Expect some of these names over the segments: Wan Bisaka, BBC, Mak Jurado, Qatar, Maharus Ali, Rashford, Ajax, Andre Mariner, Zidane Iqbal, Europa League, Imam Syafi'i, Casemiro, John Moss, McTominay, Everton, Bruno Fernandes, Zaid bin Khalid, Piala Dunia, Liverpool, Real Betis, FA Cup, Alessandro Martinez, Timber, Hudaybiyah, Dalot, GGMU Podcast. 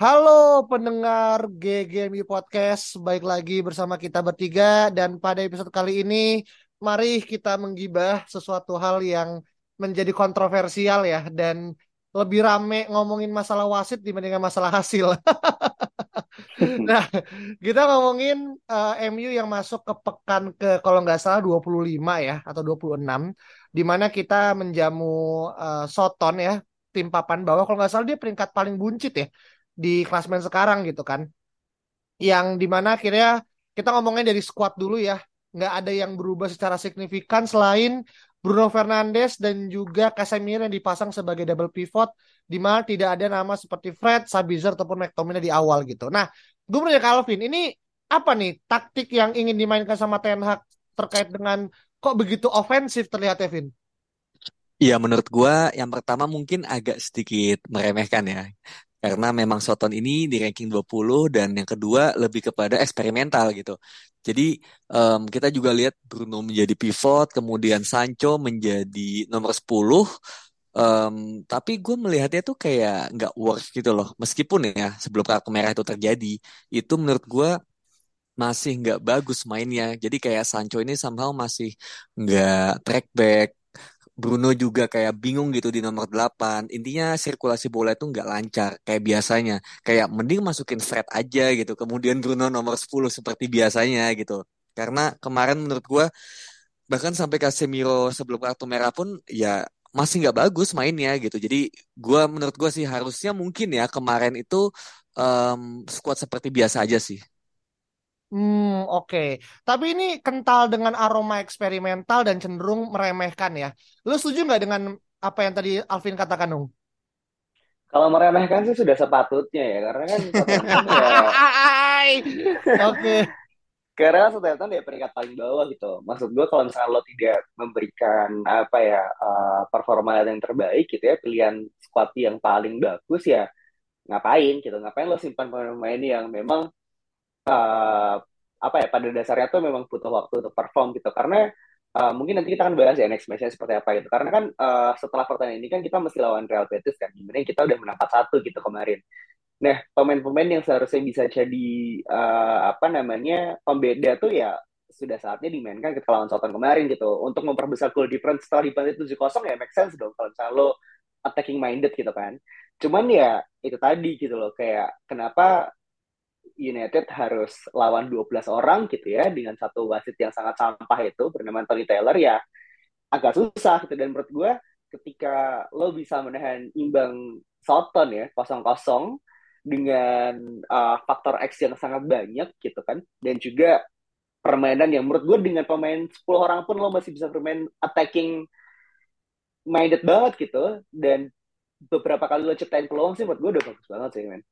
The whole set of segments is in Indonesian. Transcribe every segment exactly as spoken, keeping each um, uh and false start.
Halo pendengar G G M U Podcast, baik lagi bersama kita bertiga. Dan pada episode kali ini, mari kita menggibah sesuatu hal yang menjadi kontroversial ya. Dan lebih rame ngomongin masalah wasit dibandingkan masalah hasil. Nah, kita ngomongin uh, M U yang masuk ke pekan ke kalau nggak salah dua puluh lima ya atau dua puluh enam, di mana kita menjamu uh, Soton ya, tim papan bawah. Kalau nggak salah dia peringkat paling buncit ya di klasmen sekarang gitu kan. Yang di mana akhirnya kita ngomongin dari squad dulu ya, nggak ada yang berubah secara signifikan selain Bruno Fernandes dan juga Casemiro yang dipasang sebagai double pivot, di mana tidak ada nama seperti Fred, Sabitzer ataupun McTominay di awal gitu. Nah, gue mau nanya Calvin, ini apa nih taktik yang ingin dimainkan sama Ten Hag terkait dengan kok begitu ofensif terlihat, Evin? Iya, menurut gue yang pertama mungkin agak sedikit meremehkan ya. Karena memang Soton ini di ranking dua puluh, dan yang kedua lebih kepada eksperimental gitu. Jadi um, kita juga lihat Bruno menjadi pivot, kemudian Sancho menjadi nomor sepuluh. Um, tapi gue melihatnya tuh kayak gak worth gitu loh. Meskipun ya sebelum kartu merah itu terjadi, itu menurut gue masih gak bagus mainnya. Jadi kayak Sancho ini somehow masih gak track back. Bruno juga kayak bingung gitu di nomor delapan. Intinya sirkulasi bola itu nggak lancar kayak biasanya. Kayak mending masukin Fred aja gitu. Kemudian Bruno nomor sepuluh seperti biasanya gitu. Karena kemarin menurut gue bahkan sampai Casemiro sebelum kartu merah pun ya masih nggak bagus mainnya gitu. Jadi gue menurut gue sih harusnya mungkin ya kemarin itu um, squad seperti biasa aja sih. Hmm, oke. Okay. Tapi ini kental dengan aroma eksperimental dan cenderung meremehkan ya. Lu setuju nggak dengan apa yang tadi Alvin katakan, Nung? Kalau meremehkan sih sudah sepatutnya ya, karena kan oke. Karena Southampton dia peringkat paling bawah gitu. Maksud gue kalau misalnya lo tidak memberikan apa ya uh, performa yang terbaik gitu ya, pilihan squad yang paling bagus ya, ngapain gitu? Ngapain lo simpan pemain yang memang Uh, apa ya pada dasarnya tuh memang butuh waktu untuk perform gitu, karena uh, mungkin nanti kita akan bahas ya next match-nya seperti apa gitu, karena kan uh, setelah pertandingan ini kan kita mesti lawan Real Betis kan, dimana kita udah menang empat satu gitu kemarin. Nah, pemain-pemain yang seharusnya bisa jadi uh, apa namanya pembeda tuh ya sudah saatnya dimainkan ketika lawan Southampton kemarin gitu, untuk memperbesar goal difference setelah dibantu tujuh nol ya make sense dong kalau misalnya lo attacking minded gitu kan. Cuman ya itu tadi gitu loh, kayak kenapa United harus lawan dua belas orang gitu ya dengan satu wasit yang sangat sampah itu bernama Anthony Taylor ya agak susah gitu. Dan menurut gue ketika lo bisa menahan imbang Southampton ya kosong kosong dengan uh, faktor X yang sangat banyak gitu kan, dan juga permainan yang menurut gue dengan pemain sepuluh orang pun lo masih bisa bermain attacking minded banget gitu, dan beberapa kali lo ciptain peluang sih menurut gue udah bagus banget sih men.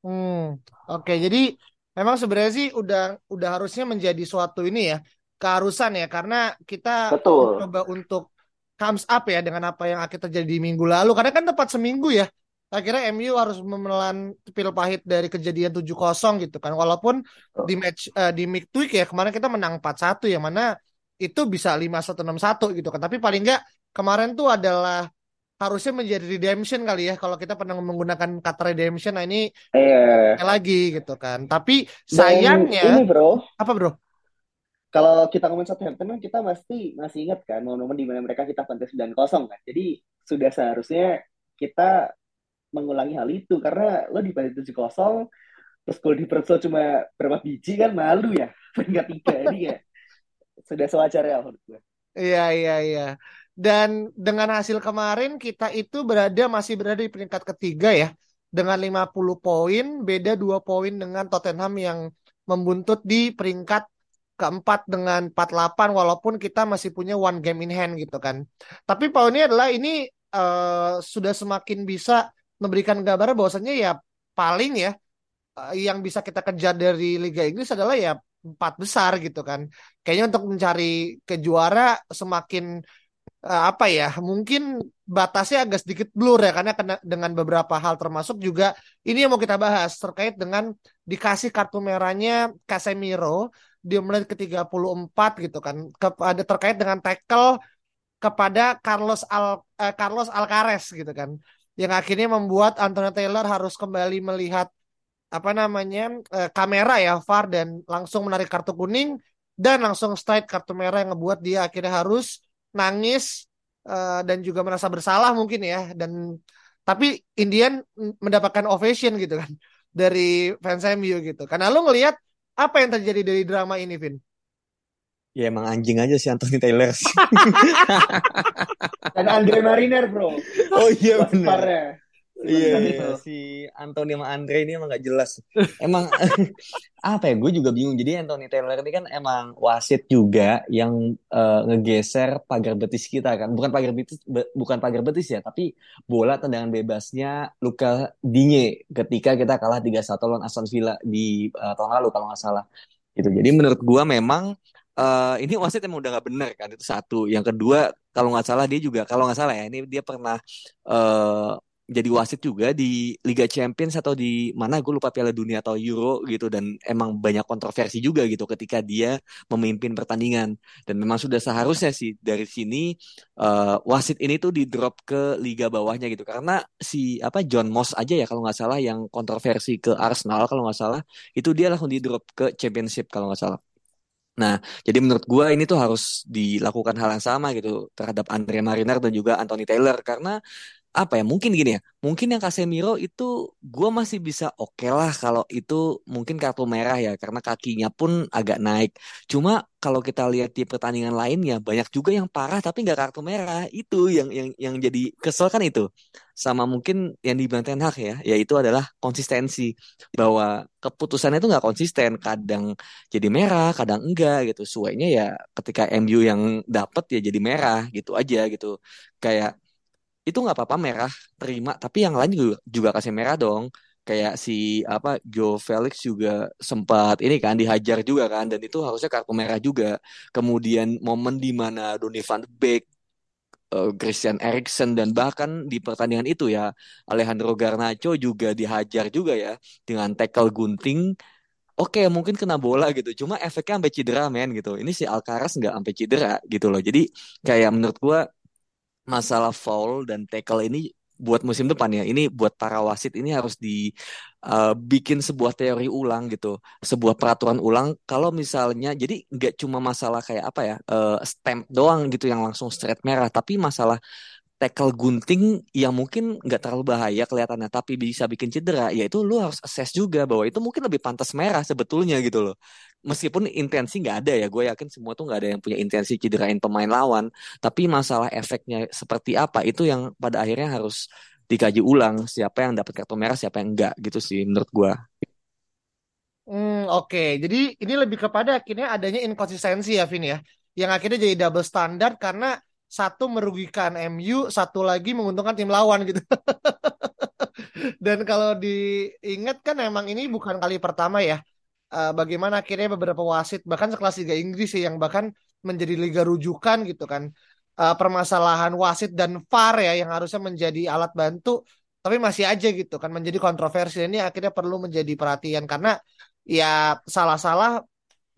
Hmm, oke. Okay. Jadi memang sebenarnya sih udah udah harusnya menjadi suatu ini ya, keharusan ya, karena kita Betul. coba untuk comes up ya dengan apa yang akhirnya terjadi di minggu lalu. Karena kan tepat seminggu ya, akhirnya M U harus memelan pil pahit dari kejadian tujuh nol gitu kan. Walaupun di match uh, di midweek ya kemarin kita menang empat satu yang mana itu bisa lima satu enam satu gitu kan. Tapi paling enggak kemarin tuh adalah harusnya menjadi redemption kali ya, kalau kita pernah menggunakan kata redemption. Nah ini eh, lagi gitu kan. Tapi sayangnya ini bro, apa bro? Kalau kita ngomongin Southampton kita pasti masih ingat kan momen-momen di mana mereka kita pantai sembilan nol kan. Jadi sudah seharusnya kita mengulangi hal itu, karena lo di pantai tujuh nol terus goal difference cuma berapa biji kan, malu ya peringkat tiga ini ya. Sudah sewajarnya menurut gue. Iya iya iya. Dan dengan hasil kemarin kita itu berada masih berada di peringkat ketiga ya, dengan lima puluh poin, beda dua poin dengan Tottenham yang membuntut di peringkat keempat dengan empat puluh delapan, walaupun kita masih punya one game in hand gitu kan. Tapi poinnya adalah ini uh, sudah semakin bisa memberikan gambaran bahwasannya ya paling ya uh, yang bisa kita kejar dari Liga Inggris adalah ya empat besar gitu kan. Kayaknya untuk mencari kejuara semakin uh, apa ya mungkin batasnya agak sedikit blur ya, karena kena dengan beberapa hal, termasuk juga ini yang mau kita bahas terkait dengan dikasih kartu merahnya Casemiro di menit ke-tiga puluh empat gitu kan, kepada terkait dengan tackle kepada Carlos Al eh, Carlos Alcaraz gitu kan, yang akhirnya membuat Anthony Taylor harus kembali melihat apa namanya eh, kamera ya V A R, dan langsung menarik kartu kuning dan langsung straight kartu merah yang ngebuat dia akhirnya harus nangis dan juga merasa bersalah mungkin ya, dan tapi Indian mendapatkan ovation gitu kan dari fans M U gitu. Karena lu ngelihat apa yang terjadi dari drama ini, Vin? Ya emang anjing aja si Anthony Taylor dan Andre Mariner, bro. Oh iya benar. Iya, iya, si Anthony sama Andre ini emang gak jelas. Emang apa ya, gue juga bingung. Jadi Anthony Taylor ini kan emang wasit juga yang uh, ngegeser pagar betis kita kan. Bukan pagar betis, be, bukan pagar betis ya, tapi bola tendangan bebasnya Luka Digne ketika kita kalah tiga satu lawan Aston Villa di uh, tahun lalu kalau gak salah. Gitu. Jadi menurut gue memang uh, ini wasit emang udah gak benar kan, itu satu. Yang kedua kalau gak salah dia juga, kalau gak salah ya, ini dia pernah uh, jadi wasit juga di Liga Champions atau di mana gue lupa, Piala Dunia atau Euro gitu, dan emang banyak kontroversi juga gitu ketika dia memimpin pertandingan, dan memang sudah seharusnya sih dari sini uh, wasit ini tuh di drop ke liga bawahnya gitu, karena si apa John Moss aja ya kalau nggak salah yang kontroversi ke Arsenal kalau nggak salah, itu dia langsung di drop ke Championship kalau nggak salah. Nah, jadi menurut gue ini tuh harus dilakukan hal yang sama gitu terhadap Andre Mariner dan juga Anthony Taylor, karena apa ya, mungkin gini ya, mungkin yang Casemiro itu gue masih bisa oke okay lah kalau itu mungkin kartu merah ya, karena kakinya pun agak naik. Cuma kalau kita lihat di pertandingan lainnya banyak juga yang parah tapi nggak kartu merah, itu yang yang yang jadi kesel kan itu. Sama mungkin yang dibilang Ten Hag ya, yaitu adalah konsistensi, bahwa keputusannya itu nggak konsisten, kadang jadi merah kadang enggak gitu. Suainya ya ketika M U yang dapat ya jadi merah gitu aja gitu, kayak itu nggak apa-apa merah terima, tapi yang lain juga, juga kasih merah dong. Kayak si apa Joe Felix juga sempat ini kan dihajar juga kan, dan itu harusnya kartu merah juga. Kemudian momen di mana Donny van de Beek, uh, Christian Eriksen, dan bahkan di pertandingan itu ya Alejandro Garnacho juga dihajar juga ya dengan tackle gunting. Oke, mungkin kena bola gitu, cuma efeknya sampai cedera men gitu. Ini si Alcaraz nggak sampai cedera gitu loh. Jadi kayak menurut gua masalah foul dan tackle ini buat musim depan ya, ini buat para wasit ini harus dibikin uh, sebuah teori ulang gitu, sebuah peraturan ulang. Kalau misalnya jadi nggak cuma masalah kayak apa ya uh, stamp doang gitu yang langsung straight merah, tapi masalah tackle gunting yang mungkin nggak terlalu bahaya kelihatannya tapi bisa bikin cedera, ya itu lu harus assess juga bahwa itu mungkin lebih pantas merah sebetulnya gitu loh. Meskipun intensi nggak ada ya, gue yakin semua tuh nggak ada yang punya intensi cederain pemain lawan, tapi masalah efeknya seperti apa itu yang pada akhirnya harus dikaji ulang, siapa yang dapat kartu merah siapa yang enggak gitu sih menurut gue. Hmm, Oke, okay. Jadi ini lebih kepada akhirnya adanya inkonsistensi ya Vin ya, yang akhirnya jadi double standard karena satu merugikan M U, satu lagi menguntungkan tim lawan gitu. Dan kalau diingat kan emang ini bukan kali pertama ya, uh, bagaimana akhirnya beberapa wasit bahkan sekelas Liga Inggris ya, yang bahkan menjadi liga rujukan gitu kan, uh, permasalahan wasit dan V A R ya yang harusnya menjadi alat bantu tapi masih aja gitu kan menjadi kontroversi. Ini akhirnya perlu menjadi perhatian, karena ya salah-salah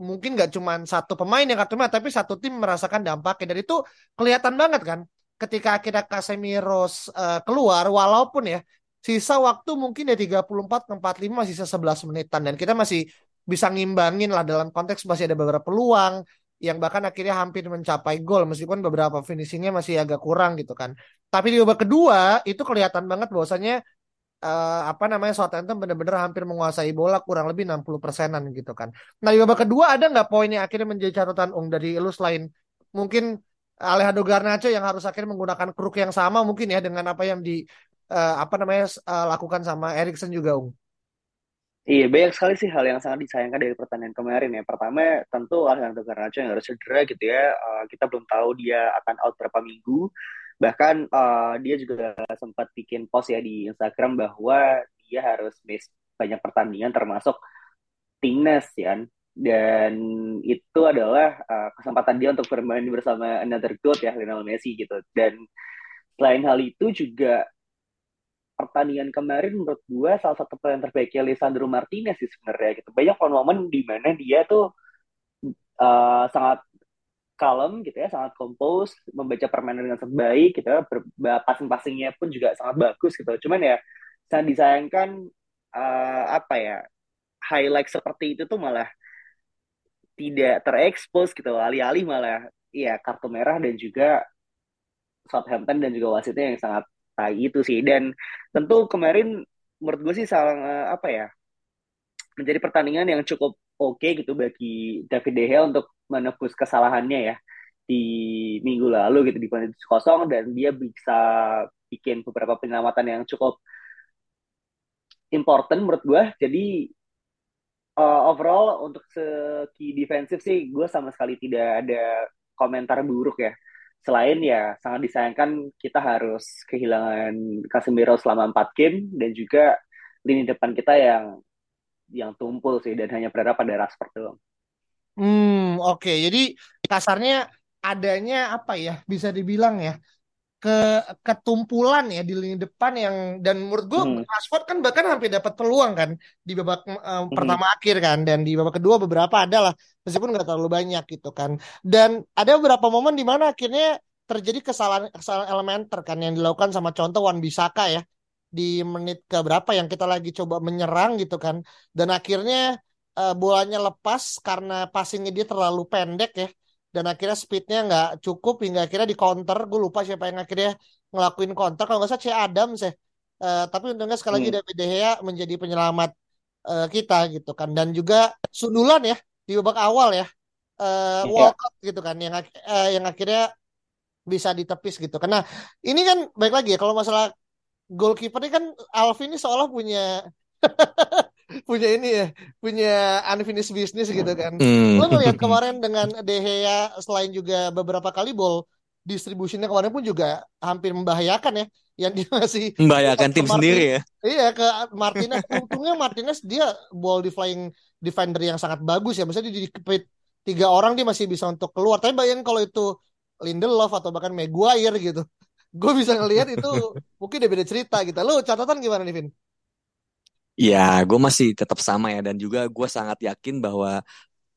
mungkin gak cuma satu pemain yang kartu merah, tapi satu tim merasakan dampaknya. Dan itu kelihatan banget kan ketika akhirnya Casemiro uh, keluar, walaupun ya sisa waktu mungkin ya tiga puluh empat ke empat puluh lima masih sisa sebelas menitan, dan kita masih bisa ngimbangin lah dalam konteks masih ada beberapa peluang yang bahkan akhirnya hampir mencapai gol meskipun beberapa finishingnya masih agak kurang gitu kan. Tapi di babak kedua itu kelihatan banget bahwasannya Uh, apa namanya Southampton benar-benar hampir menguasai bola kurang lebih enam puluh persenan gitu kan. Nah di babak kedua ada nggak poin yang akhirnya menjadi catatan Ung dari lu selain mungkin Alejandro Garnacho yang harus akhirnya menggunakan kruk yang sama mungkin ya dengan apa yang di uh, apa namanya uh, lakukan sama Eriksen juga, Ung? Iya, banyak sekali sih hal yang sangat disayangkan dari pertandingan kemarin ya. Pertama tentu Alejandro Garnacho yang harus cedera gitu ya, uh, kita belum tahu dia akan out berapa minggu. Bahkan uh, dia juga sempat bikin post ya di Instagram bahwa dia harus miss banyak pertandingan termasuk timnas ya. Dan itu adalah uh, kesempatan dia untuk bermain bersama another goat ya, Lionel Messi gitu. Dan selain hal itu juga pertandingan kemarin menurut gue salah satu pemain terbaiknya Alessandro Martinez sih sebenarnya gitu. Banyak momen-momen di mana dia tuh uh, sangat kalem gitu ya, sangat compose, membaca permainan dengan sebaik gitu ya, passing-passingnya pun juga sangat bagus gitu. Cuman ya sangat disayangkan uh, apa ya, highlight seperti itu tuh malah tidak terekspos gitu, alih-alih malah ya kartu merah dan juga Southampton dan juga wasitnya yang sangat tai itu sih. Dan tentu kemarin menurut gue sih salah apa ya, menjadi pertandingan yang cukup oke okay gitu bagi David de Gea untuk menebus kesalahannya ya di minggu lalu gitu di penalti kosong, dan dia bisa bikin beberapa penyelamatan yang cukup important menurut gue. Jadi uh, overall untuk segi defensif sih gue sama sekali tidak ada komentar buruk ya, selain ya sangat disayangkan kita harus kehilangan Casemiro selama empat game dan juga lini depan kita yang yang tumpul sih dan hanya berada pada Rashford doang. Hmm, oke. Okay. Jadi kasarnya adanya apa ya? Bisa dibilang ya ke ketumpulan ya di lini depan yang, dan menurut gue hmm. Rashford kan bahkan hampir dapat peluang kan di babak uh, hmm. pertama akhir kan, dan di babak kedua beberapa adalah meskipun nggak terlalu banyak gitu kan. Dan ada beberapa momen di mana akhirnya terjadi kesalahan kesalahan elementer kan yang dilakukan sama contoh Wan Bisaka ya, di menit ke berapa yang kita lagi coba menyerang gitu kan, dan akhirnya uh, bolanya lepas karena passingnya dia terlalu pendek ya, dan akhirnya speednya nggak cukup hingga akhirnya di counter. Gue lupa siapa yang akhirnya ngelakuin counter, kalau nggak salah C Adam sih, uh, tapi untungnya sekali lagi hmm. David de Gea menjadi penyelamat uh, kita gitu kan. Dan juga sundulan ya di babak awal ya, uh, Walcott gitu kan yang uh, yang akhirnya bisa ditepis gitu kan. Nah ini kan baik lagi ya, kalau masalah goalkeeper ini kan Alvin ini seolah punya punya ini ya, punya unfinished business gitu kan. Mm. Lo ngeliat kemarin dengan De Gea, selain juga beberapa kali ball distribusinya kemarin pun juga hampir membahayakan ya, yang dia masih membahayakan tim Martin, sendiri ya. Iya, ke Martinez. Untungnya Martinez dia ball di flying defender yang sangat bagus ya. Misalnya di kepit tiga orang dia masih bisa untuk keluar. Tapi bayangin kalau itu Lindelof atau bahkan Maguire gitu, gue bisa ngelihat itu mungkin udah beda cerita gitu. Lo catatan gimana nih, Vin? Ya, gue masih tetap sama ya. Dan juga gue sangat yakin bahwa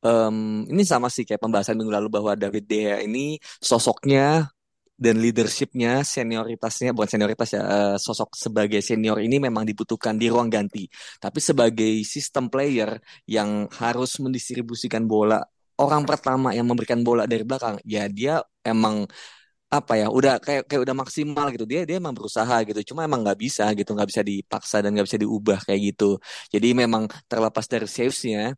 um, ini sama sih kayak pembahasan minggu lalu bahwa David De Gea ini sosoknya dan leadershipnya, senioritasnya, bukan senioritas ya, uh, sosok sebagai senior ini memang dibutuhkan di ruang ganti. Tapi sebagai sistem player yang harus mendistribusikan bola, orang pertama yang memberikan bola dari belakang, ya dia emang apa ya, udah kayak kayak udah maksimal gitu, dia dia emang berusaha gitu, cuma emang nggak bisa gitu, nggak bisa dipaksa dan nggak bisa diubah kayak gitu. Jadi memang terlepas dari saves-nya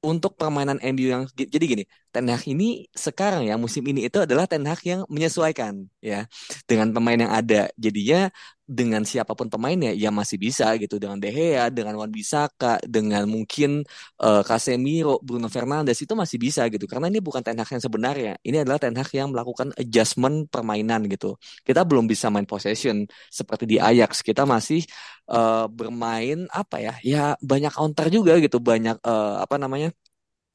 untuk permainan M U yang jadi gini, Ten Hag ini sekarang ya musim ini itu adalah Ten Hag yang menyesuaikan ya dengan pemain yang ada. Jadinya dengan siapapun pemainnya ya masih bisa gitu, dengan De Gea, dengan Wan Bisaka, dengan mungkin uh, Casemiro, Bruno Fernandes itu masih bisa gitu. Karena ini bukan Ten Hag yang sebenarnya. Ini adalah Ten Hag yang melakukan adjustment permainan gitu. Kita belum bisa main possession seperti di Ajax. Kita masih Uh, bermain apa ya, ya banyak counter juga gitu, banyak uh, apa namanya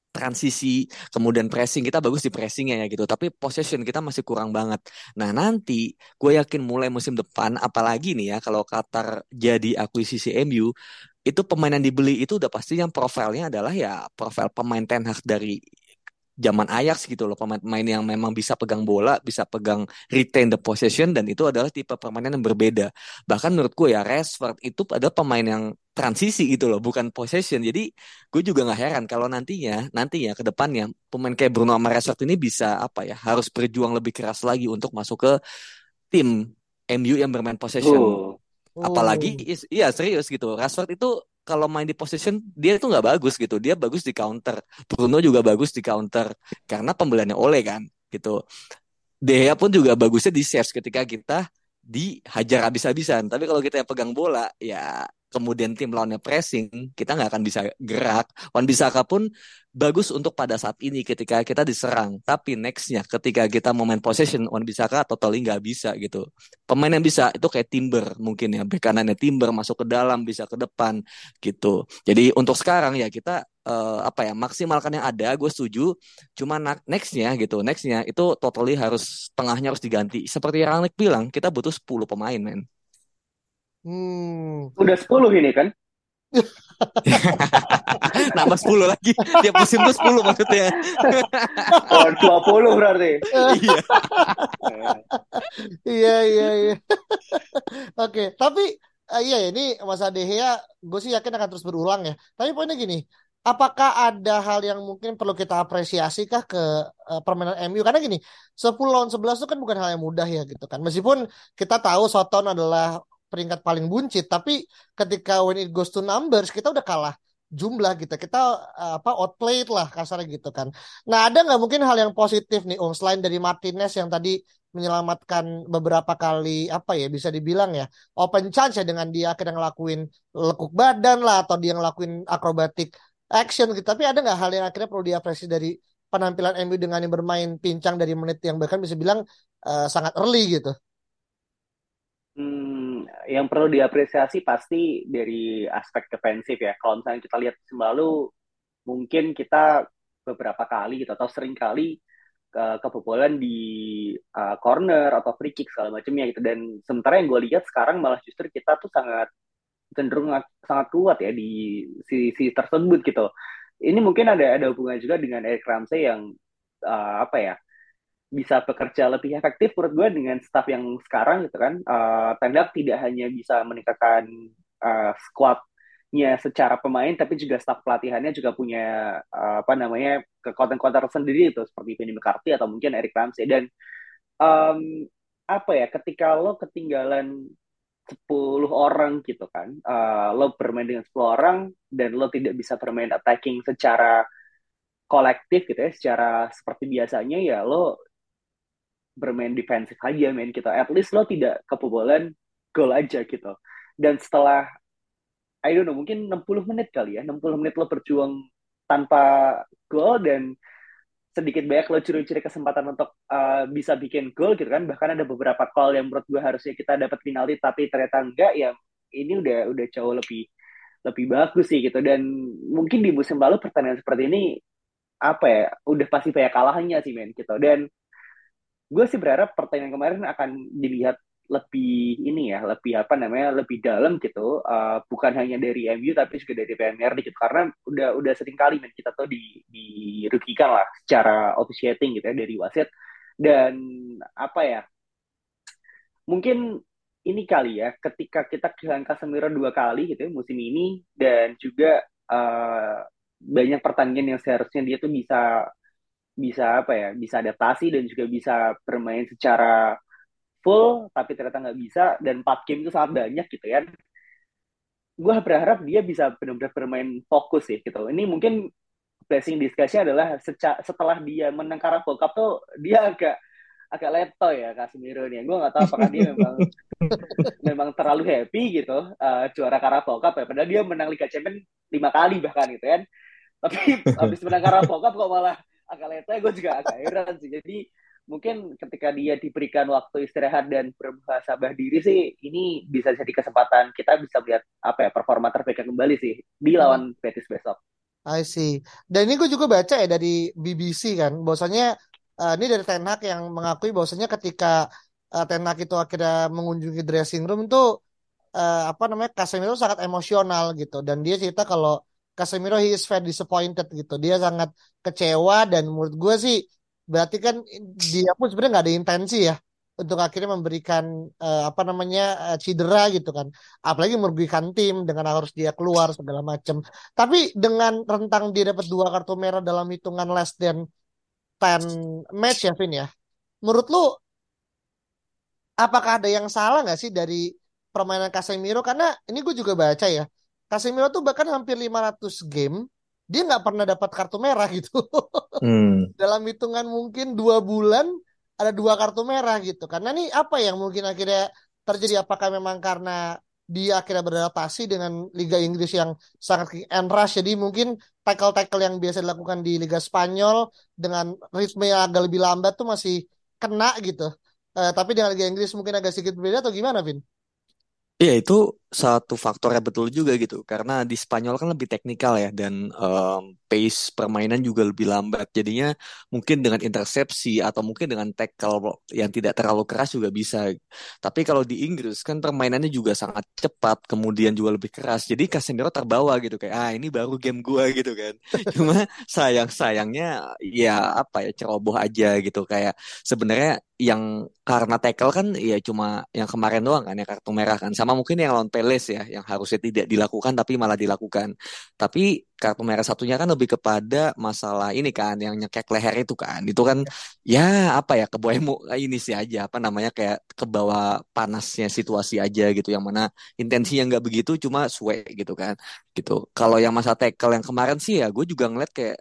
transisi, kemudian pressing, kita bagus di pressingnya ya gitu, tapi possession kita masih kurang banget. Nah nanti gue yakin mulai musim depan, apalagi nih ya kalau Qatar jadi akuisisi M U, itu pemain yang dibeli itu udah pasti yang profilnya adalah ya profil pemain Ten Hag dari zaman Ajax gitu loh, pemain-pemain yang memang bisa pegang bola, bisa pegang retain the possession, dan itu adalah tipe permainan yang berbeda. Bahkan menurutku ya Rashford itu adalah pemain yang transisi gitu loh, bukan possession. Jadi gue juga nggak heran kalau nantinya, nantinya ke depannya pemain kayak Bruno sama Rashford ini bisa apa ya, harus berjuang lebih keras lagi untuk masuk ke tim M U yang bermain possession. Oh. Oh. Apalagi iya serius gitu, Rashford itu kalau main di possession dia itu nggak bagus gitu, dia bagus di counter. Bruno juga bagus di counter karena pembeliannya Ole kan gitu. De Gea pun juga bagusnya di saves ketika kita dihajar habis-habisan. Tapi kalau kita pegang bola, ya kemudian tim lawannya pressing, kita nggak akan bisa gerak. Wan Bisaka pun bagus untuk pada saat ini ketika kita diserang. Tapi nextnya ketika kita mau main possession, Wan Bisaka totally nggak bisa gitu. Pemain yang bisa itu kayak Timber mungkin ya. Bek kanannya Timber masuk ke dalam, bisa ke depan gitu. Jadi untuk sekarang ya kita Uh, apa ya maksimalkan yang ada, gue setuju. Cuma nextnya gitu, nextnya itu totally harus, tengahnya harus diganti. Seperti Rangnick bilang, kita butuh sepuluh pemain, men. Hmm. Udah sepuluh ini kan? Nambah sepuluh lagi. Tiap musim tuh sepuluh maksudnya. Oh, dua puluh berarti. Iya. Iya, iya, iya. Oke, tapi uh, iya ini Mas Ade ya, gue sih yakin akan terus berulang ya. Tapi poinnya gini, apakah ada hal yang mungkin perlu kita apresiasi kah ke uh, permainan M U? Karena gini, sepuluh lawan sebelas itu kan bukan hal yang mudah ya gitu kan. Meskipun kita tahu Soton adalah peringkat paling buncit, tapi ketika when it goes to numbers, kita udah kalah jumlah gitu. Kita uh, apa outplayed lah kasarnya gitu kan. Nah, ada nggak mungkin hal yang positif nih Om, selain dari Martinez yang tadi menyelamatkan beberapa kali apa ya bisa dibilang ya open chance ya, dengan dia kadang ngelakuin lekuk badan lah atau dia ngelakuin akrobatik action gitu. Tapi ada nggak hal yang akhirnya perlu diapresiasi dari penampilan M U dengan yang bermain pincang dari menit yang bahkan bisa bilang uh, sangat early gitu? Hmm, yang perlu diapresiasi pasti dari aspek defensif ya. Kalau misalnya kita lihat selalu mungkin kita beberapa kali gitu atau sering kali uh, kebobolan di uh, corner atau free kick segala macamnya gitu. Dan sementara yang gue lihat sekarang malah justru kita tuh sangat cenderung sangat kuat ya di sisi tersebut gitu. Ini mungkin ada ada hubungan juga dengan Eric Ramsey yang uh, apa ya bisa bekerja lebih efektif menurut gue dengan staff yang sekarang gitu kan. Uh, Ten Hag tidak hanya bisa meningkatkan uh, squadnya secara pemain, tapi juga staff pelatihannya juga punya uh, apa namanya kekuatan-kekuatan sendiri itu seperti Benny McCarthy atau mungkin Eric Ramsey. Dan um, apa ya ketika lo ketinggalan sepuluh orang gitu kan, uh, lo bermain dengan sepuluh orang dan lo tidak bisa bermain attacking secara kolektif gitu ya, secara seperti biasanya ya lo bermain defensif aja main gitu, at least lo tidak kebobolan gol aja gitu. Dan setelah I don't know mungkin enam puluh menit kali ya, enam puluh menit lo berjuang tanpa gol dan sedikit banyak lo curi-curi kesempatan untuk uh, bisa bikin gol gitu kan. Bahkan ada beberapa call yang menurut gue harusnya kita dapat penalti tapi ternyata enggak ya. Ini udah udah jauh lebih lebih bagus sih gitu. Dan mungkin di musim lalu pertandingan seperti ini apa ya udah pasti banyak kalahnya sih men gitu. Dan gue sih berharap pertandingan kemarin akan dilihat lebih ini ya, lebih apa namanya lebih dalam gitu, uh, bukan hanya dari M U tapi juga dari P M R gitu. Karena udah udah sering kali men kita tuh di dirugikan lah secara officiating gitu ya dari wasit. Dan apa ya mungkin ini kali ya ketika kita kehilangan Casemiro dua kali gitu ya, musim ini, dan juga uh, banyak pertandingan yang seharusnya dia tuh bisa bisa apa ya bisa adaptasi dan juga bisa bermain secara full tapi ternyata nggak bisa. Dan empat game itu sangat banyak gitu ya. Gue berharap dia bisa benar-benar bermain fokus sih gitu. Ini mungkin blessing discussnya adalah seca- setelah dia menang Carabao Cup tuh dia agak agak leto ya Casemiro nih. Gue nggak tahu apakah dia memang memang terlalu happy gitu uh, juara Carabao Cup ya. Padahal dia menang Liga Champions lima kali bahkan gitu kan. Tapi habis menang Carabao Cup kok malah agak leto ya. Gue juga agak heran sih. Jadi mungkin ketika dia diberikan waktu istirahat dan bermuhasabah diri sih, ini bisa jadi kesempatan kita bisa lihat apa ya performa terbaiknya kembali sih di lawan hmm. Betis besok. I see. Dan ini gue juga baca ya dari B B C kan, bahwasanya uh, ini dari Ten Hag yang mengakui bahwasanya ketika uh, Ten Hag itu akhirnya mengunjungi dressing room itu uh, apa namanya Casemiro sangat emosional gitu. Dan dia cerita kalau Casemiro he is very disappointed gitu. Dia sangat kecewa. Dan menurut gue sih berarti kan dia pun sebenarnya nggak ada intensi ya untuk akhirnya memberikan uh, apa namanya uh, cedera gitu kan, apalagi merugikan tim dengan harus dia keluar segala macam. Tapi dengan rentang dia dapat dua kartu merah dalam hitungan less than ten match ya Vin ya, menurut lu apakah ada yang salah nggak sih dari permainan Casemiro? Karena ini gue juga baca ya Casemiro tuh bahkan hampir lima ratus game dia nggak pernah dapat kartu merah gitu. hmm. Dalam hitungan mungkin dua bulan ada dua kartu merah gitu. Karena nih apa yang mungkin akhirnya terjadi? Apakah memang karena dia akhirnya beradaptasi dengan Liga Inggris yang sangat kick and rush, jadi mungkin tackle-tackle yang biasa dilakukan di Liga Spanyol dengan ritme yang agak lebih lambat tuh masih kena gitu, uh, tapi dengan Liga Inggris mungkin agak sedikit berbeda, atau gimana, Vin? Iya, itu satu faktornya betul juga gitu, karena di Spanyol kan lebih teknikal ya, dan um, pace permainan juga lebih lambat, jadinya mungkin dengan intersepsi atau mungkin dengan tackle yang tidak terlalu keras juga bisa. Tapi kalau di Inggris kan permainannya juga sangat cepat, kemudian juga lebih keras, jadi Casemiro terbawa gitu, kayak ah ini baru game gua gitu kan. Cuma sayang-sayangnya ya apa ya, ceroboh aja gitu. Kayak sebenarnya yang karena tackle kan ya cuma yang kemarin doang kan ya, kartu merah kan, sama mungkin yang lawan Peles ya, yang harusnya tidak dilakukan tapi malah dilakukan. Tapi kartu merah satunya kan lebih kepada masalah ini kan, yang nyekek leher itu kan, itu kan ya apa ya, ke bawah ini sih aja, apa namanya, kayak ke bawah panasnya situasi aja gitu, yang mana intensinya nggak begitu, cuma suwe gitu kan gitu. Kalau yang masa tackle yang kemarin sih ya gue juga ngeliat kayak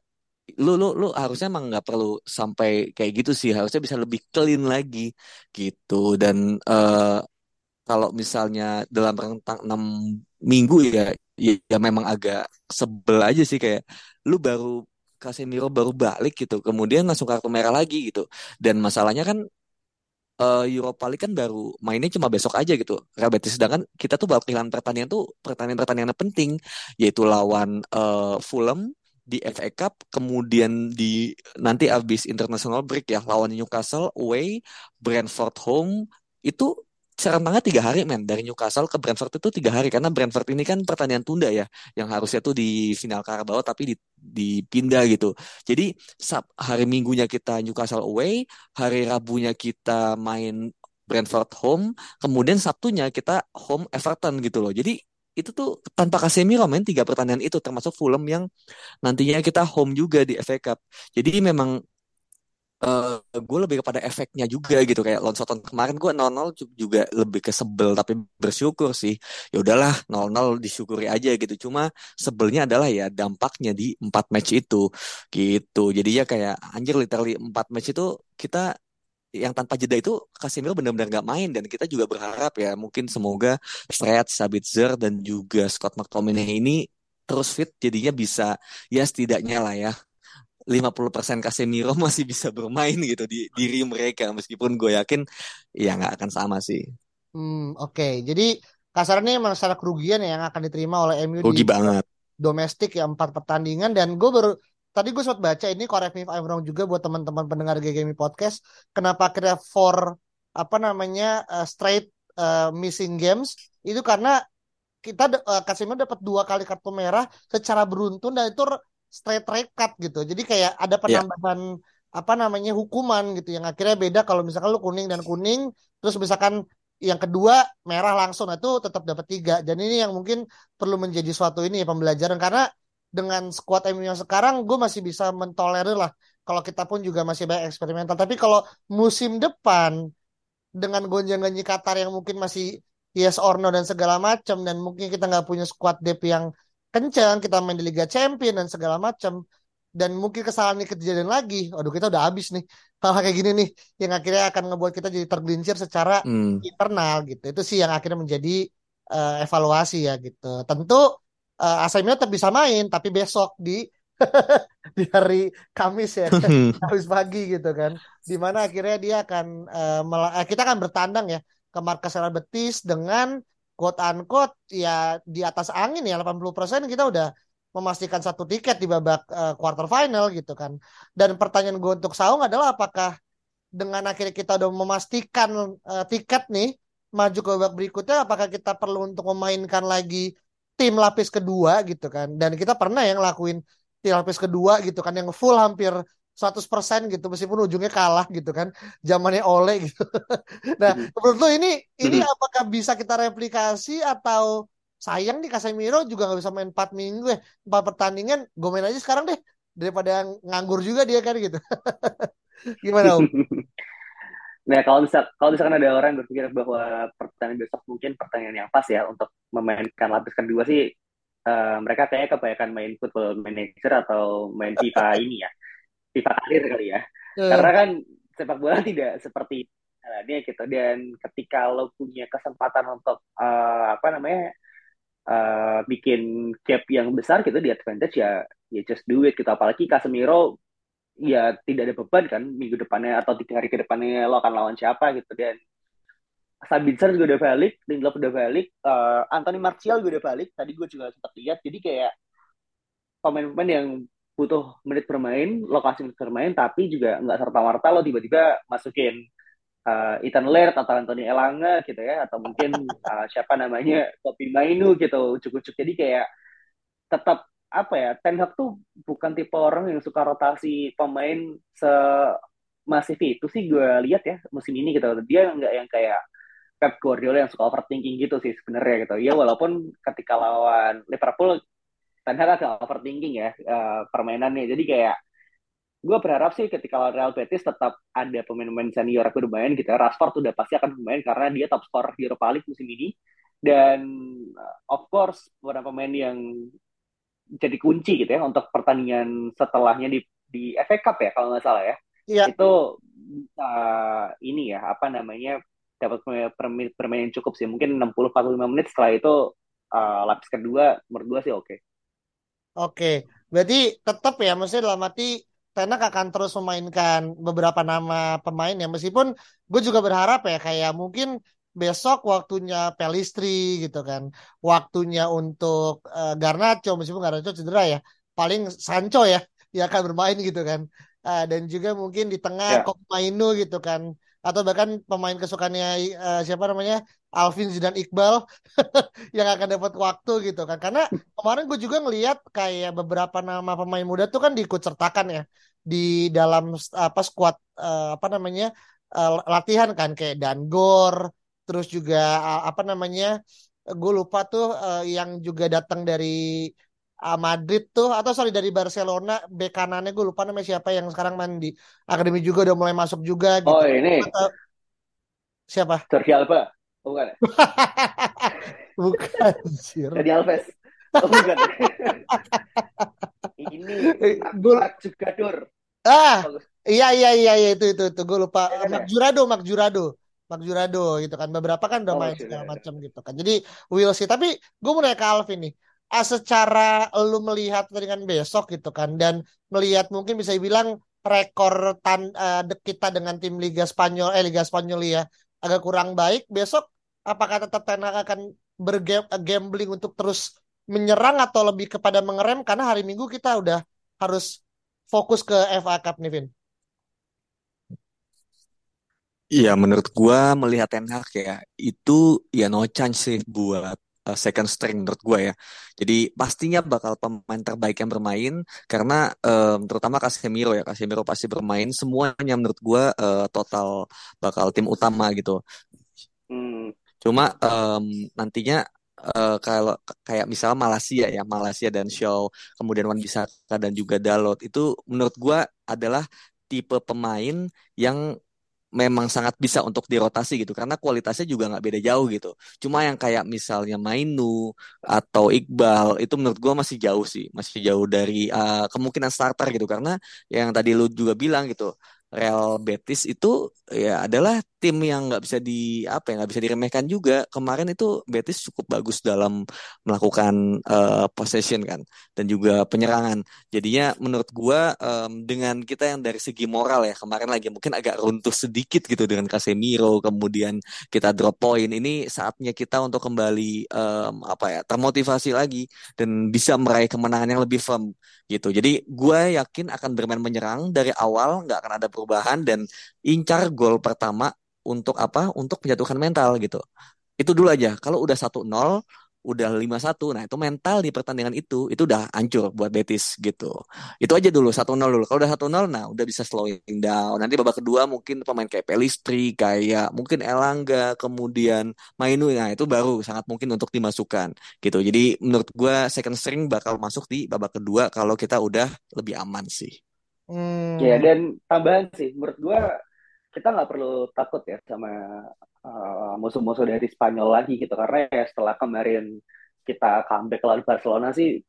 lu lu lu harusnya emang nggak perlu sampai kayak gitu sih, harusnya bisa lebih clean lagi gitu. Dan uh, kalau misalnya dalam rentang enam minggu ya, ya, ya memang agak sebel aja sih, kayak lu baru Casemiro baru balik gitu, kemudian langsung kartu merah lagi gitu. Dan masalahnya kan uh, Europa League kan baru mainnya cuma besok aja gitu, Real Betis, sedangkan kita tuh bakal kehilangan pertandingan tuh pertandingan-pertandingan yang penting, yaitu lawan uh, Fulham di F A Cup, kemudian di nanti abis international break ya lawan Newcastle away, Brentford home. Itu serentaknya tiga hari men, dari Newcastle ke Brentford itu tiga hari, karena Brentford ini kan pertandingan tunda ya, yang harusnya tuh di final Carabao tapi di, dipindah gitu. Jadi hari Minggunya kita Newcastle away, hari Rabunya kita main Brentford home, kemudian Sabtunya kita home Everton gitu loh. Jadi itu tuh tanpa Casemiro men, tiga pertandingan itu, termasuk Fulham yang nantinya kita home juga di F A Cup. Jadi memang Uh, gue lebih kepada efeknya juga gitu, kayak lawan Soton kemarin gue nol nol juga lebih kesebel, tapi bersyukur sih ya udahlah nol nol disyukuri aja gitu. Cuma sebelnya adalah ya dampaknya di empat match itu gitu. Jadinya kayak anjir, literally empat match itu kita yang tanpa jeda itu Casemiro benar-benar gak main, dan kita juga berharap ya mungkin semoga Fred, Sabitzer dan juga Scott McTominay ini terus fit, jadinya bisa ya setidaknya lah ya lima puluh persen Casemiro masih bisa bermain gitu di diri mereka, meskipun gue yakin ya nggak akan sama sih. Hmm, oke. Okay. Jadi kasarnya memang secara kerugian yang akan diterima oleh M U rugi di banget domestik ya, empat pertandingan. Dan gue baru tadi gue sempat baca ini, correct me if I'm wrong juga buat teman-teman pendengar G G M U Podcast, kenapa kira for apa namanya uh, straight uh, missing games itu karena kita uh, Casemiro dapat dua kali kartu merah secara beruntun, dan itu straight red card gitu. Jadi kayak ada penambahan yeah. apa namanya hukuman gitu, yang akhirnya beda kalau misalkan lu kuning dan kuning, terus misalkan yang kedua merah langsung, nah itu tetap dapat tiga. Dan ini yang mungkin perlu menjadi suatu ini ya, pembelajaran, karena dengan skuad M U yang sekarang gue masih bisa mentolerir lah, kalau kita pun juga masih banyak eksperimental. Tapi kalau musim depan dengan gonjang-ganji Qatar yang mungkin masih yes or no dan segala macam, dan mungkin kita nggak punya skuad depth yang kencang, kita main di Liga Champion dan segala macam, dan mungkin kesalahan ini kejadian lagi, aduh kita udah habis nih hal kayak gini nih, yang akhirnya akan ngebuat kita jadi tergelincir secara hmm. internal gitu. Itu sih yang akhirnya menjadi uh, evaluasi ya gitu. Tentu uh, asalnya tetap bisa main, tapi besok di di hari Kamis ya, Kamis pagi gitu kan, dimana akhirnya dia akan uh, mel- kita akan bertandang ya ke markas Real Betis dengan quote-unquote ya di atas angin ya, delapan puluh persen kita udah memastikan satu tiket di babak uh, quarter final gitu kan. Dan pertanyaan gue untuk Saung adalah, apakah dengan akhirnya kita udah memastikan uh, tiket nih maju ke babak berikutnya, apakah kita perlu untuk memainkan lagi tim lapis kedua gitu kan. Dan kita pernah yang ngelakuin tim lapis kedua gitu kan, yang full hampir seratus persen gitu, meskipun ujungnya kalah gitu kan, zamannya Ole gitu. Nah menurut lu ini Ini apakah bisa kita replikasi, atau sayang nih Casemiro juga gak bisa main empat minggu ya, empat pertandingan, gue main aja sekarang deh, daripada nganggur juga dia kan gitu. Gimana Om? Nah kalau bisa, kalau misalkan ada orang berpikir bahwa pertandingan besok mungkin pertandingan yang pas ya untuk memainkan lapis kedua sih, uh, mereka kayaknya kebanyakan main Football Manager atau main FIFA ini ya, FIFA karir kali ya, yeah. Karena kan sepak bola tidak seperti Nah, ini gitu. Dan ketika lo punya kesempatan untuk uh, apa namanya uh, bikin gap yang besar gitu di advantage, ya ya just do it gitu. Apalagi Casemiro ya tidak ada beban kan minggu depannya atau tiga hari ke depannya lo akan lawan siapa gitu. Dan Sabitzer juga udah balik, Lindelof udah balik, uh, Anthony Martial juga udah balik. Tadi gue juga sempat lihat. Jadi kayak pemain-pemain yang butuh menit bermain, lokasi menit bermain, tapi juga nggak serta-merta lo tiba-tiba masukin Uh, Ethan Laird atau Anthony Elanga gitu ya, atau mungkin uh, siapa namanya Kopi Mainu gitu, ucuk-ucuk. Jadi kayak tetap apa ya, Ten Hag tuh bukan tipe orang yang suka rotasi pemain semasif itu sih gue lihat ya musim ini gitu. Dia nggak yang kayak Pep Guardiola yang suka overthinking gitu sih sebenarnya gitu ya, walaupun ketika lawan Liverpool Ten Hag agak overthinking ya uh, permainannya. Jadi kayak gue berharap sih ketika Real Betis tetap ada pemain-pemain senior aku bermain gitu. Rashford udah pasti akan bermain karena dia top scorer di Europa League musim ini. Dan of course beberapa pemain yang jadi kunci gitu ya untuk pertandingan setelahnya di di F A Cup ya kalau nggak salah ya. Iya. Itu uh, ini ya apa namanya dapat permainan cukup sih. Mungkin enam puluh sampai empat puluh lima menit setelah itu uh, lapis kedua menurut gue sih oke. Okay. Oke, okay. Berarti tetap ya maksudnya dalam arti Ten Hag akan terus memainkan beberapa nama pemain ya, meskipun gue juga berharap ya kayak mungkin besok waktunya Pelistri gitu kan, waktunya untuk uh, Garnacho, meskipun Garnacho cedera ya, paling Sancho ya yang akan bermain gitu kan, uh, dan juga mungkin di tengah yeah. Komainu gitu kan, atau bahkan pemain kesukaannya uh, siapa namanya Alvin Zidane Iqbal yang akan dapat waktu gitu kan. Karena kemarin gue juga ngelihat kayak beberapa nama pemain muda tuh kan diikut sertakan ya di dalam apa squad uh, apa namanya uh, latihan kan, kayak Dangor, terus juga uh, apa namanya gue lupa tuh uh, yang juga datang dari uh, Madrid tuh atau sorry dari Barcelona, bek kanannya gue lupa namanya siapa yang sekarang main di akademi juga udah mulai masuk juga gitu. Oh ini atau, siapa? Jordi Alba. Oh, bukan. Bukan sih. Tadi Alves. Oh, bukan. Ini Mak Jugador. Ah, bagus. iya iya iya itu itu itu gue lupa. Ya, Mak Jurado, Mak Jurado. Mak Jurado gitu kan. Beberapa kan udah oh, main segala macam gitu kan. Jadi we'll see. Tapi gue mau nanya ke Alvin nih. Ah, secara lu melihat pertandingan besok gitu kan, dan melihat mungkin bisa dibilang rekor tan, uh, kita dengan tim Liga Spanyol eh Liga Spanyol ya agak kurang baik, besok apakah tetap Ten Hag akan bergambling untuk terus menyerang atau lebih kepada mengerem, karena hari Minggu kita udah harus fokus ke F A Cup nih Vin. Iya, menurut gua melihat Ten Hag ya itu ya no chance sih buat uh, second string menurut gua ya. Jadi pastinya bakal pemain terbaik yang bermain karena um, terutama Casemiro ya, Casemiro pasti bermain semuanya menurut gua, uh, total bakal tim utama gitu. Hmm. Cuma um, nantinya uh, kalau kayak misalnya Malaysia ya, Malaysia dan Shaw, kemudian Wan Bisaka dan juga Dalot itu menurut gua adalah tipe pemain yang memang sangat bisa untuk dirotasi gitu karena kualitasnya juga nggak beda jauh gitu. Cuma yang kayak misalnya Mainu atau Iqbal itu menurut gue masih jauh sih, masih jauh dari uh, kemungkinan starter gitu karena yang tadi lu juga bilang gitu, Real Betis itu ya adalah tim yang nggak bisa di apa ya nggak bisa diremehkan juga. Kemarin itu Betis cukup bagus dalam melakukan uh, possession kan dan juga penyerangan. Jadinya menurut gua um, dengan kita yang dari segi moral ya kemarin lagi mungkin agak runtuh sedikit gitu dengan Casemiro, kemudian kita drop point, ini saatnya kita untuk kembali um, apa ya termotivasi lagi dan bisa meraih kemenangan yang lebih firm gitu. Jadi gua yakin akan bermain menyerang dari awal, nggak akan ada perubahan dan incar gol pertama untuk apa? Untuk menjatuhkan mental gitu. Itu dulu aja. Kalau udah satu nol, udah lima satu, nah itu mental di pertandingan itu itu udah hancur buat Betis gitu. Itu aja dulu, satu nol dulu. Kalau udah satu nol, nah udah bisa slowing down. Nanti babak kedua mungkin pemain kayak Pelistri, kayak mungkin Elanga, kemudian Mainu, nah itu baru sangat mungkin untuk dimasukkan gitu. Jadi menurut gua second string bakal masuk di babak kedua kalau kita udah lebih aman sih. Hmm. Ya, dan tambahan sih menurut gue kita nggak perlu takut ya sama uh, musuh-musuh dari Spanyol lagi gitu karena ya setelah kemarin kita comeback lawan Barcelona sih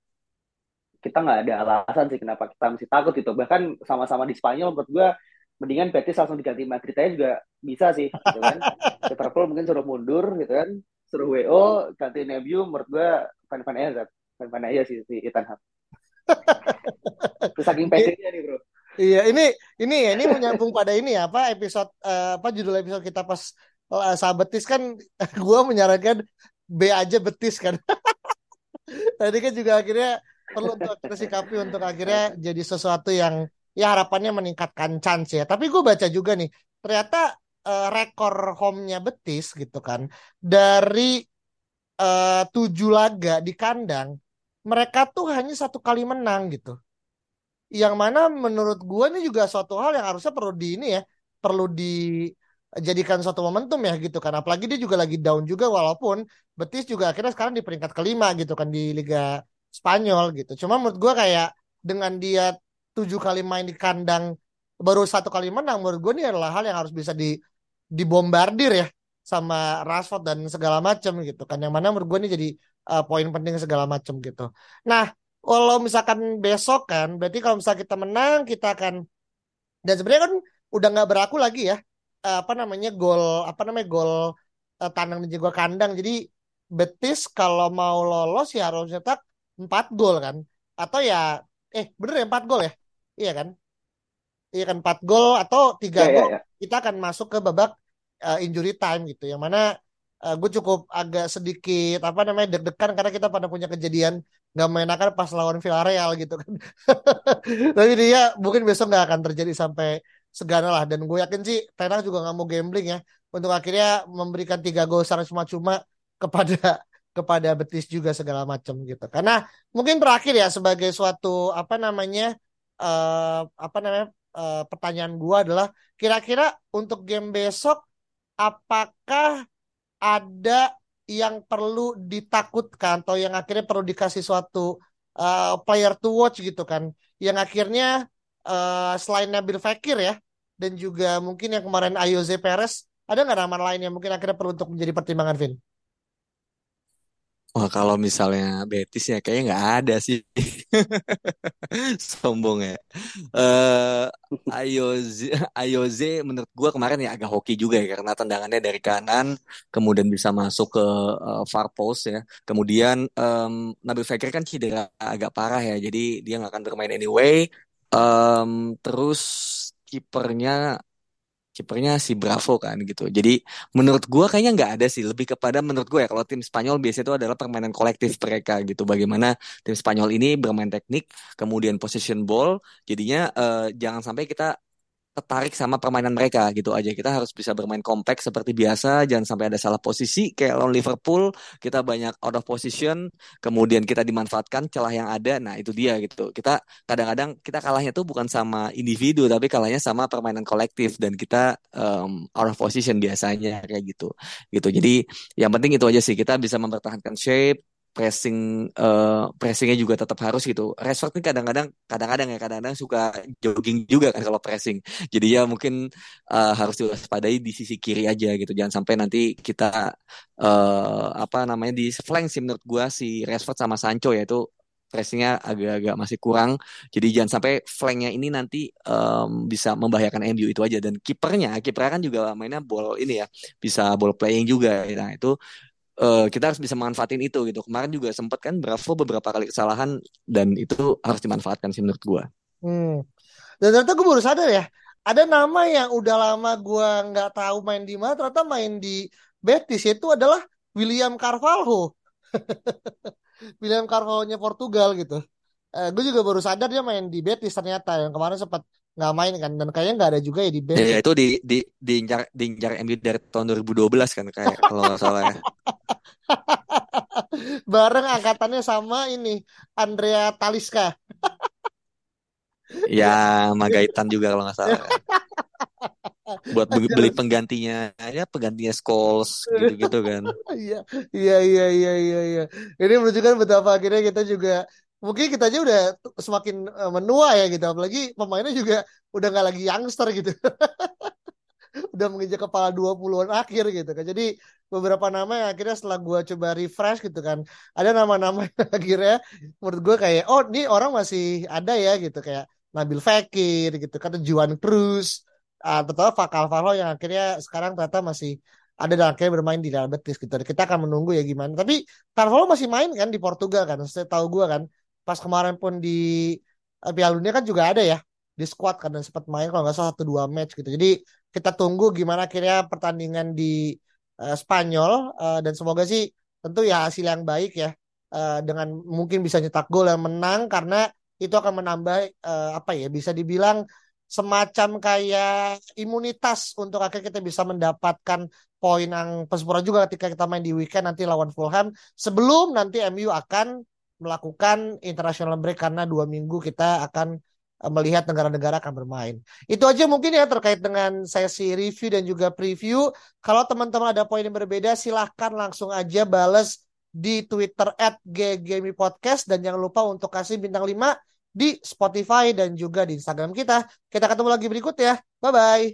kita nggak ada alasan sih kenapa kita mesti takut gitu. Bahkan sama-sama di Spanyol menurut gue mendingan Betis langsung diganti Madrid aja juga bisa sih, gitu kan. Liverpool mungkin suruh mundur, gitu kan. Suruh W O, ganti N M U, menurut gue fan-fan aja, fan-fan aja sih si Ten Hag. Terus saking passionnya nih, bro. Iya, ini ini ini menyambung pada ini ya, apa episode uh, apa judul episode kita pas uh, sahabat Betis kan, gue menyarankan B aja Betis kan. Tadi kan juga akhirnya perlu untuk tersikapi untuk akhirnya jadi sesuatu yang ya harapannya meningkatkan chance ya. Tapi gue baca juga nih, ternyata uh, rekor home-nya Betis gitu kan, dari uh, tujuh laga di kandang, mereka tuh hanya satu kali menang gitu. Yang mana menurut gue ini juga suatu hal yang harusnya perlu di ini ya, perlu dijadikan suatu momentum ya gitu kan. Apalagi dia juga lagi down juga, walaupun Betis juga akhirnya sekarang di peringkat kelima gitu kan di Liga Spanyol gitu. Cuma menurut gue kayak dengan dia tujuh kali main di kandang baru satu kali menang, menurut gue ini adalah hal yang harus bisa di dibombardir ya sama Rashford dan segala macam gitu kan. Yang mana menurut gue ini jadi uh, poin penting segala macam gitu. Nah, kalau misalkan besok kan, berarti kalau misalkan kita menang, kita akan, dan sebenarnya kan udah nggak berlaku lagi ya, apa namanya gol, apa namanya gol tandang dan juga kandang. Jadi Betis kalau mau lolos ya harus cetak empat gol kan, atau ya, eh bener ya empat gol ya, iya kan, iya kan empat gol atau tiga ya, gol, ya, ya. Kita akan masuk ke babak uh, injury time gitu, yang mana Uh, gue cukup agak sedikit apa namanya deg-degan karena kita pada punya kejadian nggak menyenangkan pas lawan Villarreal gitu kan. Tapi dia mungkin besok nggak akan terjadi sampai segana lah, dan gue yakin sih Ten Hag juga nggak mau gambling ya untuk akhirnya memberikan tiga gol secara cuma-cuma kepada kepada Betis juga segala macam gitu. Karena mungkin terakhir ya sebagai suatu apa namanya uh, apa namanya uh, pertanyaan gue adalah kira-kira untuk game besok apakah ada yang perlu ditakutkan atau yang akhirnya perlu dikasih suatu uh, player to watch gitu kan, yang akhirnya uh, selain Nabil Fekir ya, dan juga mungkin yang kemarin Ayoze Perez, ada nggak nama lain yang mungkin akhirnya perlu untuk menjadi pertimbangan, Vin? Wah, kalau misalnya Betis ya kayaknya nggak ada sih. Sombong ya. uh, Ayoze, Ayoze menurut gue kemarin ya agak hoki juga ya, karena tendangannya dari kanan kemudian bisa masuk ke uh, far post ya. Kemudian um, Nabil Fekir kan cedera agak parah ya, jadi dia nggak akan bermain anyway. um, Terus kipernya kipernya si Bravo kan gitu. Jadi menurut gue kayaknya nggak ada sih. Lebih kepada menurut gue ya, kalau tim Spanyol biasanya itu adalah permainan kolektif mereka gitu. Bagaimana tim Spanyol ini bermain teknik, kemudian possession ball. Jadinya eh, jangan sampai kita tertarik sama permainan mereka gitu aja. Kita harus bisa bermain kompak seperti biasa. Jangan sampai ada salah posisi kayak lawan Liverpool. Kita banyak out of position, kemudian kita dimanfaatkan celah yang ada. Nah itu dia gitu. Kita kadang-kadang kita kalahnya tuh bukan sama individu, tapi kalahnya sama permainan kolektif, dan kita um, out of position biasanya kayak gitu gitu. Jadi yang penting itu aja sih, kita bisa mempertahankan shape. Pressing uh, pressingnya juga tetap harus gitu. Rashford ini kadang-kadang kadang-kadang ya kadang-kadang suka jogging juga kan kalau pressing. Jadi ya mungkin uh, harus diwaspadai di sisi kiri aja gitu. Jangan sampai nanti kita uh, apa namanya di flank sih menurut gua si Rashford sama Sancho ya, itu pressingnya agak-agak masih kurang. Jadi jangan sampai flanknya ini nanti um, bisa membahayakan M U, itu aja. Dan kipernya, kipernya kan juga mainnya ball ini ya, bisa ball playing juga. Nah itu Uh, kita harus bisa manfaatin itu gitu. Kemarin juga sempat kan Bravo beberapa kali kesalahan, dan itu harus dimanfaatkan sih menurut gue. hmm. Dan ternyata gue baru sadar ya, ada nama yang udah lama gue gak tahu main di mana, ternyata main di Betis, itu adalah William Carvalho. William Carvalho-nya Portugal gitu. uh, Gue juga baru sadar dia main di Betis ternyata, yang kemarin sempat nggak main kan, dan kayaknya nggak ada juga ya di Betis. Ya itu di di diincar diincar M U dari tahun dua ribu dua belas kan kayak kalau nggak salah ya. Bareng angkatannya sama ini Andrea Talisca. Ya Magaitan juga kalau nggak salah. Buat beli penggantinya, ya penggantinya Scholes gitu-gitu kan. Iya iya iya iya iya. Ini menunjukkan betapa akhirnya kita juga mungkin kita aja udah semakin menua ya gitu, apalagi pemainnya juga udah nggak lagi youngster gitu. Udah menginjak kepala dua puluhan akhir gitu kan. Jadi beberapa nama yang akhirnya setelah gue coba refresh gitu kan, ada nama-nama yang akhirnya menurut gue kayak oh ini orang masih ada ya gitu, kayak Nabil Fekir gitu, kata Juan Cruz, uh, betul Fakal-Falo yang akhirnya sekarang ternyata masih ada dan akhirnya bermain di Real Betis gitu. Kita akan menunggu ya gimana. Tapi Carvalho masih main kan di Portugal kan, setahu gue kan. Pas kemarin pun di Piala Dunia kan juga ada ya di squad kan, dan sempat main kalau nggak salah satu dua match gitu. Jadi kita tunggu gimana akhirnya pertandingan di uh, Spanyol uh, dan semoga sih tentu ya hasil yang baik ya. Uh, dengan mungkin bisa nyetak gol dan menang, karena itu akan menambah uh, apa ya, bisa dibilang semacam kayak imunitas untuk akhirnya kita bisa mendapatkan poin yang pesepura juga ketika kita main di weekend nanti lawan Fulham sebelum nanti M U akan melakukan international break, karena dua minggu kita akan uh, melihat negara-negara akan bermain. Itu aja mungkin ya terkait dengan sesi review dan juga preview. Kalau teman-teman ada poin yang berbeda silahkan langsung aja balas di Twitter at G G M U Podcast, dan jangan lupa untuk kasih bintang lima di Spotify dan juga di Instagram kita. Kita ketemu lagi berikut ya. Bye-bye.